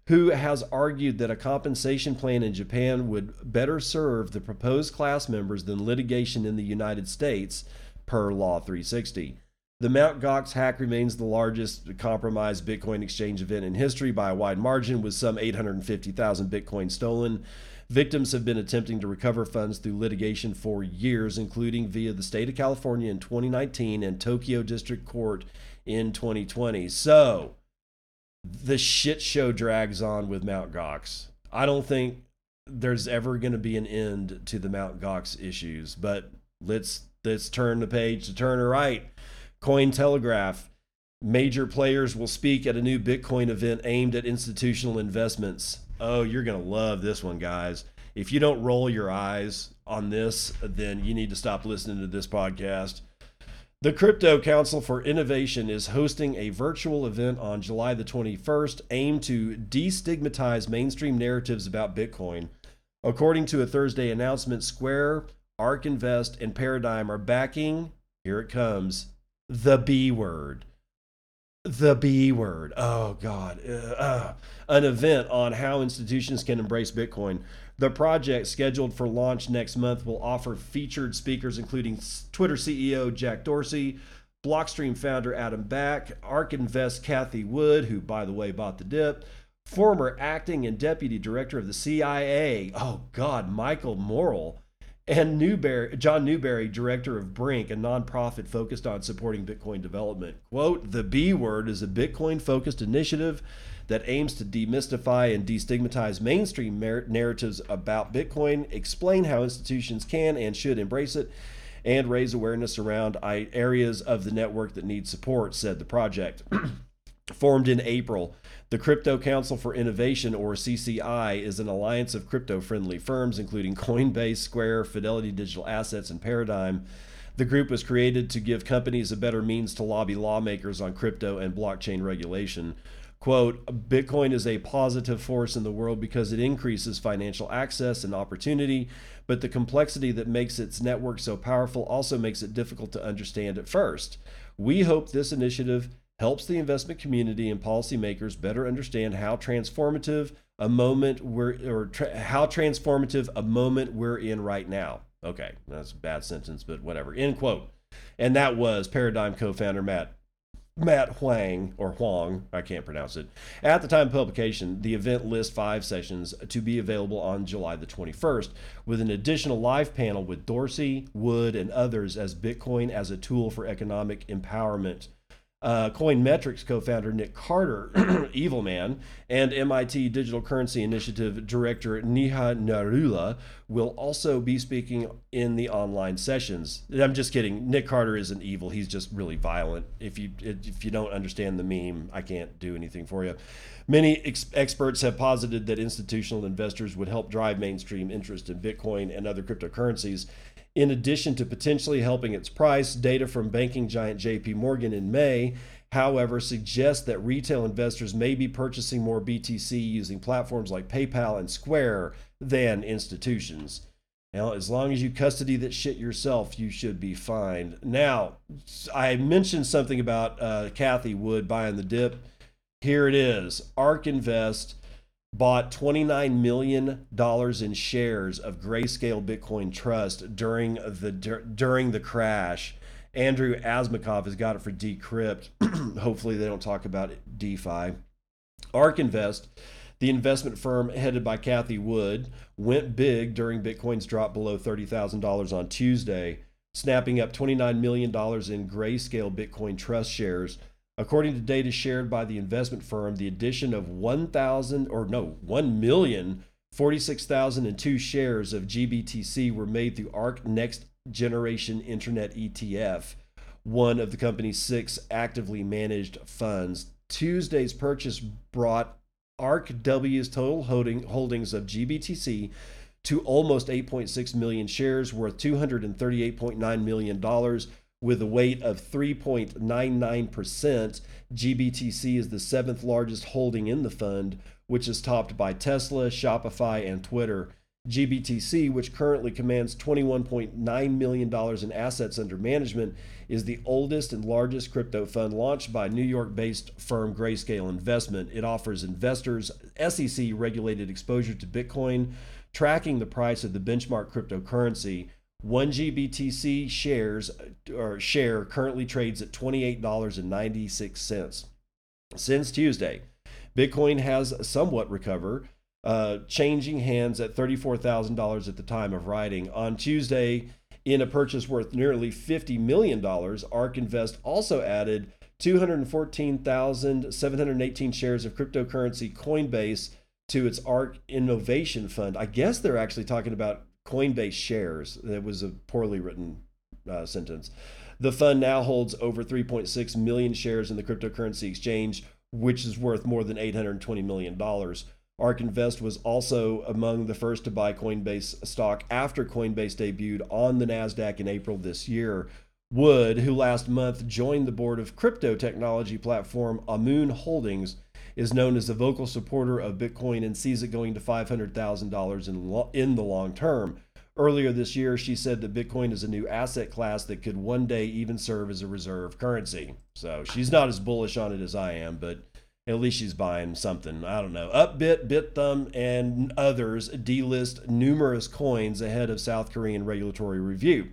who has argued that a compensation plan in Japan would better serve the proposed class members than litigation in the United States, per Law three sixty. The Mt. Gox hack remains the largest compromised Bitcoin exchange event in history by a wide margin, with some eight hundred fifty thousand Bitcoin stolen. Victims have been attempting to recover funds through litigation for years, including via the state of California in twenty nineteen and Tokyo District Court in twenty twenty. So, the shit show drags on with Mt. Gox. I don't think there's ever going to be an end to the Mt. Gox issues, but let's let's turn the page to turn it right. Cointelegraph, major players will speak at a new Bitcoin event aimed at institutional investments. Oh, you're going to love this one, guys. If you don't roll your eyes on this, then you need to stop listening to this podcast. The Crypto Council for Innovation is hosting a virtual event on July the twenty-first aimed to destigmatize mainstream narratives about Bitcoin. According to a Thursday announcement, Square, ARK Invest, and Paradigm are backing, here it comes, the B word. The B word. Oh, God. Uh, uh. An event on how institutions can embrace Bitcoin. The project, scheduled for launch next month, will offer featured speakers including Twitter C E O Jack Dorsey, Blockstream founder Adam Back, ARK Invest Kathy Wood, who, by the way, bought the dip, former acting and deputy director of the C I A, oh, God, Michael Morrill, and Newberry, John Newberry, director of Brink, a nonprofit focused on supporting Bitcoin development. Quote, the B word is a Bitcoin-focused initiative that aims to demystify and destigmatize mainstream mer- narratives about Bitcoin, explain how institutions can and should embrace it, and raise awareness around I- areas of the network that need support, said the project. Formed in April, the Crypto Council for Innovation, or C C I, is an alliance of crypto-friendly firms, including Coinbase, Square, Fidelity Digital Assets, and Paradigm. The group was created to give companies a better means to lobby lawmakers on crypto and blockchain regulation. Quote, Bitcoin is a positive force in the world because it increases financial access and opportunity, but the complexity that makes its network so powerful also makes it difficult to understand at first. We hope this initiative helps the investment community and policymakers better understand how transformative a moment we're or tra- how transformative a moment we're in right now. Okay, that's a bad sentence, but whatever. End quote. And that was Paradigm co-founder Matt Matt Huang or Huang. I can't pronounce it. At the time of publication, the event lists five sessions to be available on July the twenty-first, with an additional live panel with Dorsey, Wood, and others as Bitcoin as a tool for economic empowerment. Uh, Coinmetrics co-founder Nick Carter, Evil Man, and M I T Digital Currency Initiative Director Neha Narula will also be speaking in the online sessions. I'm just kidding. Nick Carter isn't evil. He's just really violent. If you if you don't understand the meme, I can't do anything for you. Many ex- experts have posited that institutional investors would help drive mainstream interest in Bitcoin and other cryptocurrencies. In addition to potentially helping its price, data from banking giant J P Morgan in May, however, suggests that retail investors may be purchasing more B T C using platforms like PayPal and Square than institutions. Now, as long as you custody that shit yourself, you should be fine. Now, I mentioned something about uh, Kathy Wood buying the dip. Here it is. ARK Invest bought twenty-nine million dollars in shares of Grayscale Bitcoin Trust during the dur during the crash. Andrew Asmakov has got it for Decrypt. Hopefully they don't talk about it, DeFi. ARK Invest, the investment firm headed by Kathy Wood, went big during Bitcoin's drop below thirty thousand dollars on Tuesday, snapping up twenty-nine million dollars in Grayscale Bitcoin Trust shares. According to data shared by the investment firm, the addition of one million forty-six thousand two shares of G B T C were made through ARK Next Generation Internet E T F, one of the company's six actively managed funds. Tuesday's purchase brought ARKW's total holding, holdings of G B T C to almost eight point six million shares, worth two hundred thirty-eight point nine million dollars, with a weight of three point nine nine percent. G B T C is the seventh largest holding in the fund, which is topped by Tesla, Shopify, and Twitter. G B T C, which currently commands twenty-one point nine million dollars in assets under management, is the oldest and largest crypto fund launched by New York-based firm Grayscale Investment. It offers investors S E C-regulated exposure to Bitcoin, tracking the price of the benchmark cryptocurrency. One G B T C shares or share currently trades at twenty-eight dollars and ninety-six cents. Since Tuesday, Bitcoin has somewhat recovered, Uh, changing hands at thirty-four thousand dollars at the time of writing. On Tuesday, in a purchase worth nearly fifty million dollars, ARK Invest also added two hundred fourteen thousand seven hundred eighteen shares of cryptocurrency Coinbase to its ARK Innovation Fund. I guess they're actually talking about Coinbase shares. That was a poorly written uh, sentence. The fund now holds over three point six million shares in the cryptocurrency exchange, which is worth more than eight hundred twenty million dollars. ARK Invest was also among the first to buy Coinbase stock after Coinbase debuted on the NASDAQ in April this year. Wood, who last month joined the board of crypto technology platform Amun Holdings, is known as a vocal supporter of Bitcoin and sees it going to five hundred thousand dollars in, in the long term. Earlier this year, she said that Bitcoin is a new asset class that could one day even serve as a reserve currency. So she's not as bullish on it as I am, but at least she's buying something. I don't know. Upbit, BitThumb, and others delist numerous coins ahead of South Korean regulatory review.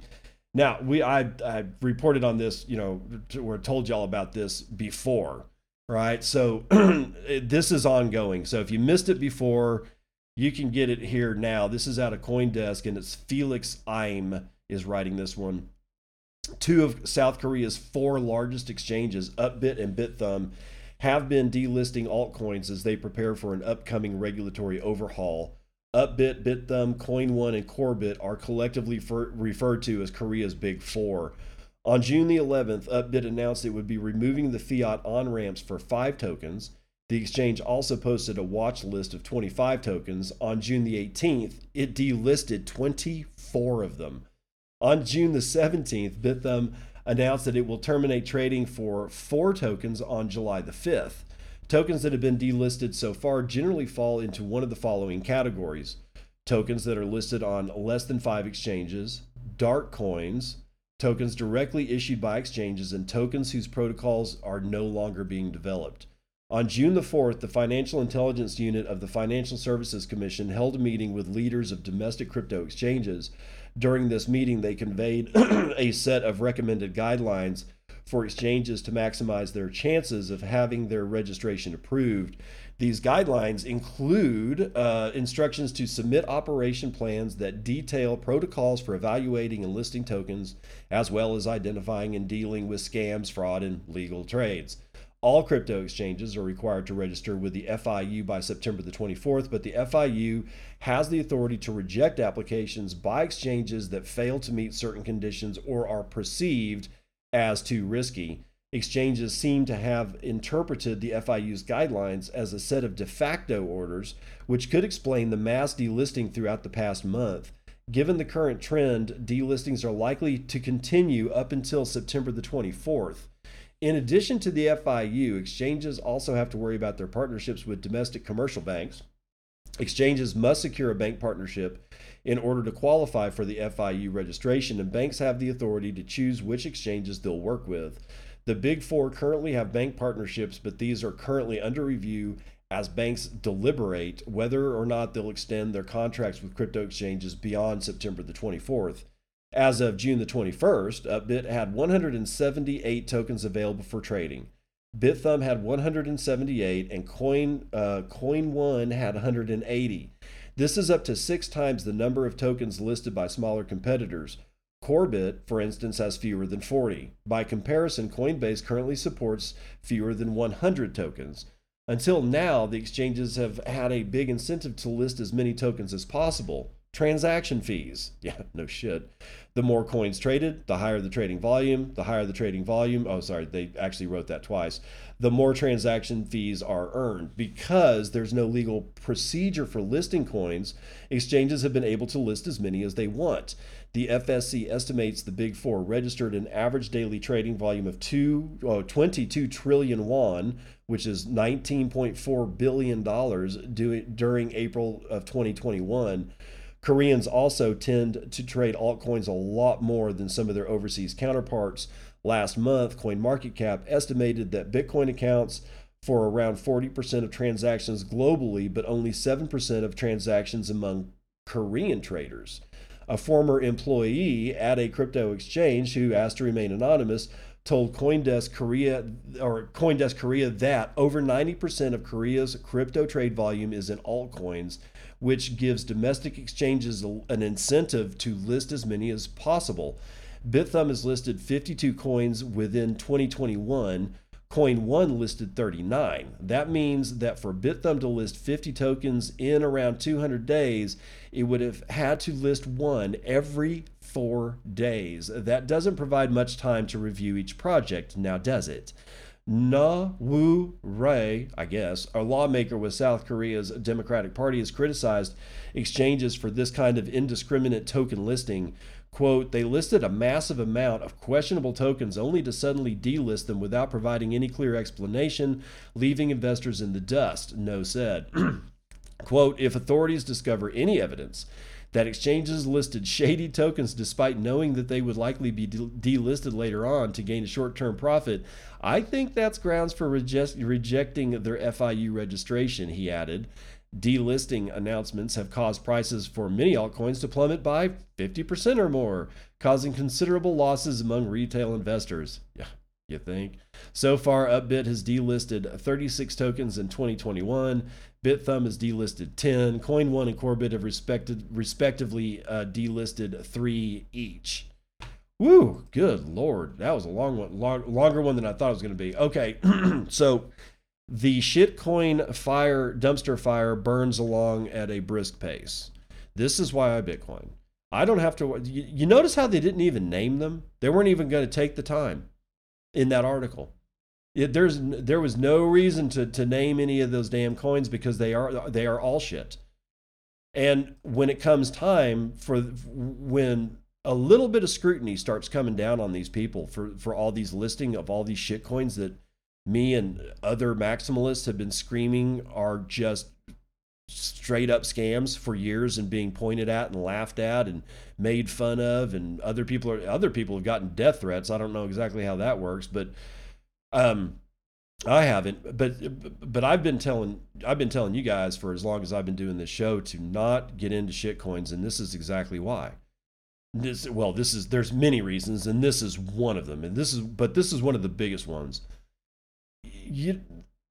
Now, we I, I reported on this, you know, or told y'all about this before, right? So this is ongoing. So if you missed it before, you can get it here now. This is out of CoinDesk, and it's Felix Im is writing this one. Two of South Korea's four largest exchanges, Upbit and BitThumb, have been delisting altcoins as they prepare for an upcoming regulatory overhaul. Upbit, BitThumb, CoinOne, and Corbit are collectively fer- referred to as Korea's Big Four. On June the eleventh, Upbit announced it would be removing the fiat on-ramps for five tokens. The exchange also posted a watch list of twenty-five tokens. On June the eighteenth, it delisted twenty-four of them. On June the seventeenth, BitThumb announced that it will terminate trading for four tokens on July the fifth. Tokens that have been delisted so far generally fall into one of the following categories: tokens that are listed on less than five exchanges, dark coins, tokens directly issued by exchanges, and tokens whose protocols are no longer being developed. On June the fourth, the Financial Intelligence Unit of the Financial Services Commission held a meeting with leaders of domestic crypto exchanges. During this meeting, they conveyed a set of recommended guidelines for exchanges to maximize their chances of having their registration approved. These guidelines include uh, instructions to submit operation plans that detail protocols for evaluating and listing tokens, as well as identifying and dealing with scams, fraud, and legal trades. All crypto exchanges are required to register with the F I U by September the twenty-fourth, but the F I U has the authority to reject applications by exchanges that fail to meet certain conditions or are perceived as too risky. Exchanges seem to have interpreted the F I U's guidelines as a set of de facto orders, which could explain the mass delisting throughout the past month. Given the current trend, delistings are likely to continue up until September the twenty-fourth. In addition to the F I U, exchanges also have to worry about their partnerships with domestic commercial banks. Exchanges must secure a bank partnership in order to qualify for the F I U registration, and banks have the authority to choose which exchanges they'll work with. The Big Four currently have bank partnerships, but these are currently under review as banks deliberate whether or not they'll extend their contracts with crypto exchanges beyond September the twenty-fourth. As of June the twenty-first, Upbit had one hundred seventy-eight tokens available for trading. BitThumb had one hundred seventy-eight, and Coin uh, CoinOne had one hundred eighty. This is up to six times the number of tokens listed by smaller competitors. Corbit, for instance, has fewer than forty. By comparison, Coinbase currently supports fewer than one hundred tokens. Until now, the exchanges have had a big incentive to list as many tokens as possible. Transaction fees. Yeah, no shit. The more coins traded, the higher the trading volume. The higher the trading volume. Oh, sorry, they actually wrote that twice. The more transaction fees are earned. Because there's no legal procedure for listing coins, exchanges have been able to list as many as they want. The F S C estimates the Big Four registered an average daily trading volume of two, oh, twenty-two trillion won, which is nineteen point four billion dollars due, during April of twenty twenty-one. Koreans also tend to trade altcoins a lot more than some of their overseas counterparts. Last month, CoinMarketCap estimated that Bitcoin accounts for around forty percent of transactions globally, but only seven percent of transactions among Korean traders. A former employee at a crypto exchange who asked to remain anonymous told CoinDesk Korea or CoinDesk Korea that over ninety percent of Korea's crypto trade volume is in altcoins, which gives domestic exchanges an incentive to list as many as possible. BitThumb has listed fifty-two coins within twenty twenty-one. CoinOne listed thirty-nine. That means that for BitThumb to list fifty tokens in around two hundred days, it would have had to list one every four days. That doesn't provide much time to review each project, now does it? Na Woo Rae, I guess, a lawmaker with South Korea's Democratic Party, has criticized exchanges for this kind of indiscriminate token listing. Quote, they listed a massive amount of questionable tokens only to suddenly delist them without providing any clear explanation, leaving investors in the dust, No said. Quote, if authorities discover any evidence that exchanges listed shady tokens despite knowing that they would likely be de- delisted later on to gain a short-term profit, I think that's grounds for reject- rejecting their F I U registration, he added. Delisting announcements have caused prices for many altcoins to plummet by fifty percent or more, causing considerable losses among retail investors. Yeah, you think? So far, Upbit has delisted thirty-six tokens in twenty twenty-one. BitThumb has delisted ten. CoinOne and Corbit have respected, respectively uh, delisted three each. Woo, good Lord. That was a long one, long, longer one than I thought it was going to be. Okay, so... The shitcoin fire, dumpster fire burns along at a brisk pace. This is why I Bitcoin. I don't have to, you, you notice how they didn't even name them? They weren't even going to take the time in that article. It, there's, there was no reason to, to name any of those damn coins because they are, they are all shit. And when it comes time for, when a little bit of scrutiny starts coming down on these people for, for all these listing of all these shitcoins that me and other maximalists have been screaming are just straight up scams for years and being pointed at and laughed at and made fun of, and other people are other people have gotten death threats. I don't know exactly how that works, but um I haven't, but but I've been telling I've been telling you guys for as long as I've been doing this show to not get into shitcoins, and this is exactly why. This well, this is there's many reasons, and this is one of them. And this is but this is one of the biggest ones. You,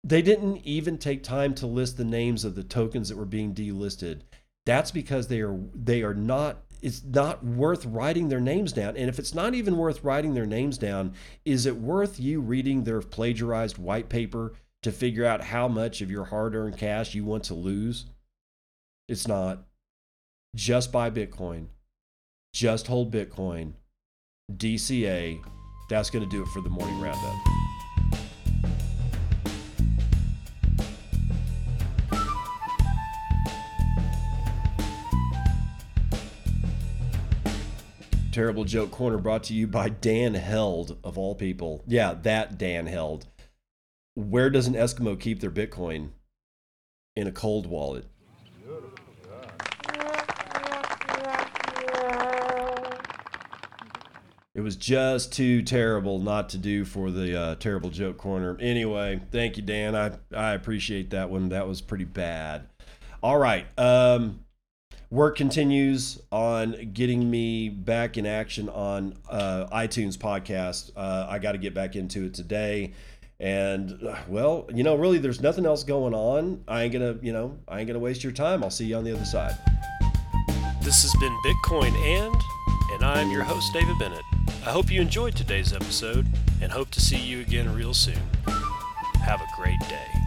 they didn't even take time to list the names of the tokens that were being delisted. That's because they are they are not, it's not worth writing their names down. And if it's not even worth writing their names down, is it worth you reading their plagiarized white paper to figure out how much of your hard-earned cash you want to lose? It's not. Just buy Bitcoin. Just hold Bitcoin. D C A. That's going to do it for the morning roundup. Terrible Joke Corner brought to you by Dan Held, of all people. Yeah, that Dan Held. Where does an Eskimo keep their Bitcoin? In a cold wallet. Beautiful. It was just too terrible not to do for the uh, terrible joke corner. Anyway, thank you, Dan. I, I appreciate that one. That was pretty bad. All right. Um, work continues on getting me back in action on uh, iTunes podcast. Uh, I got to get back into it today. And, well, you know, really, there's nothing else going on. I ain't going to, you know, I ain't going to waste your time. I'll see you on the other side. This has been Bitcoin and, and I'm your host, David Bennett. I hope you enjoyed today's episode and hope to see you again real soon. Have a great day.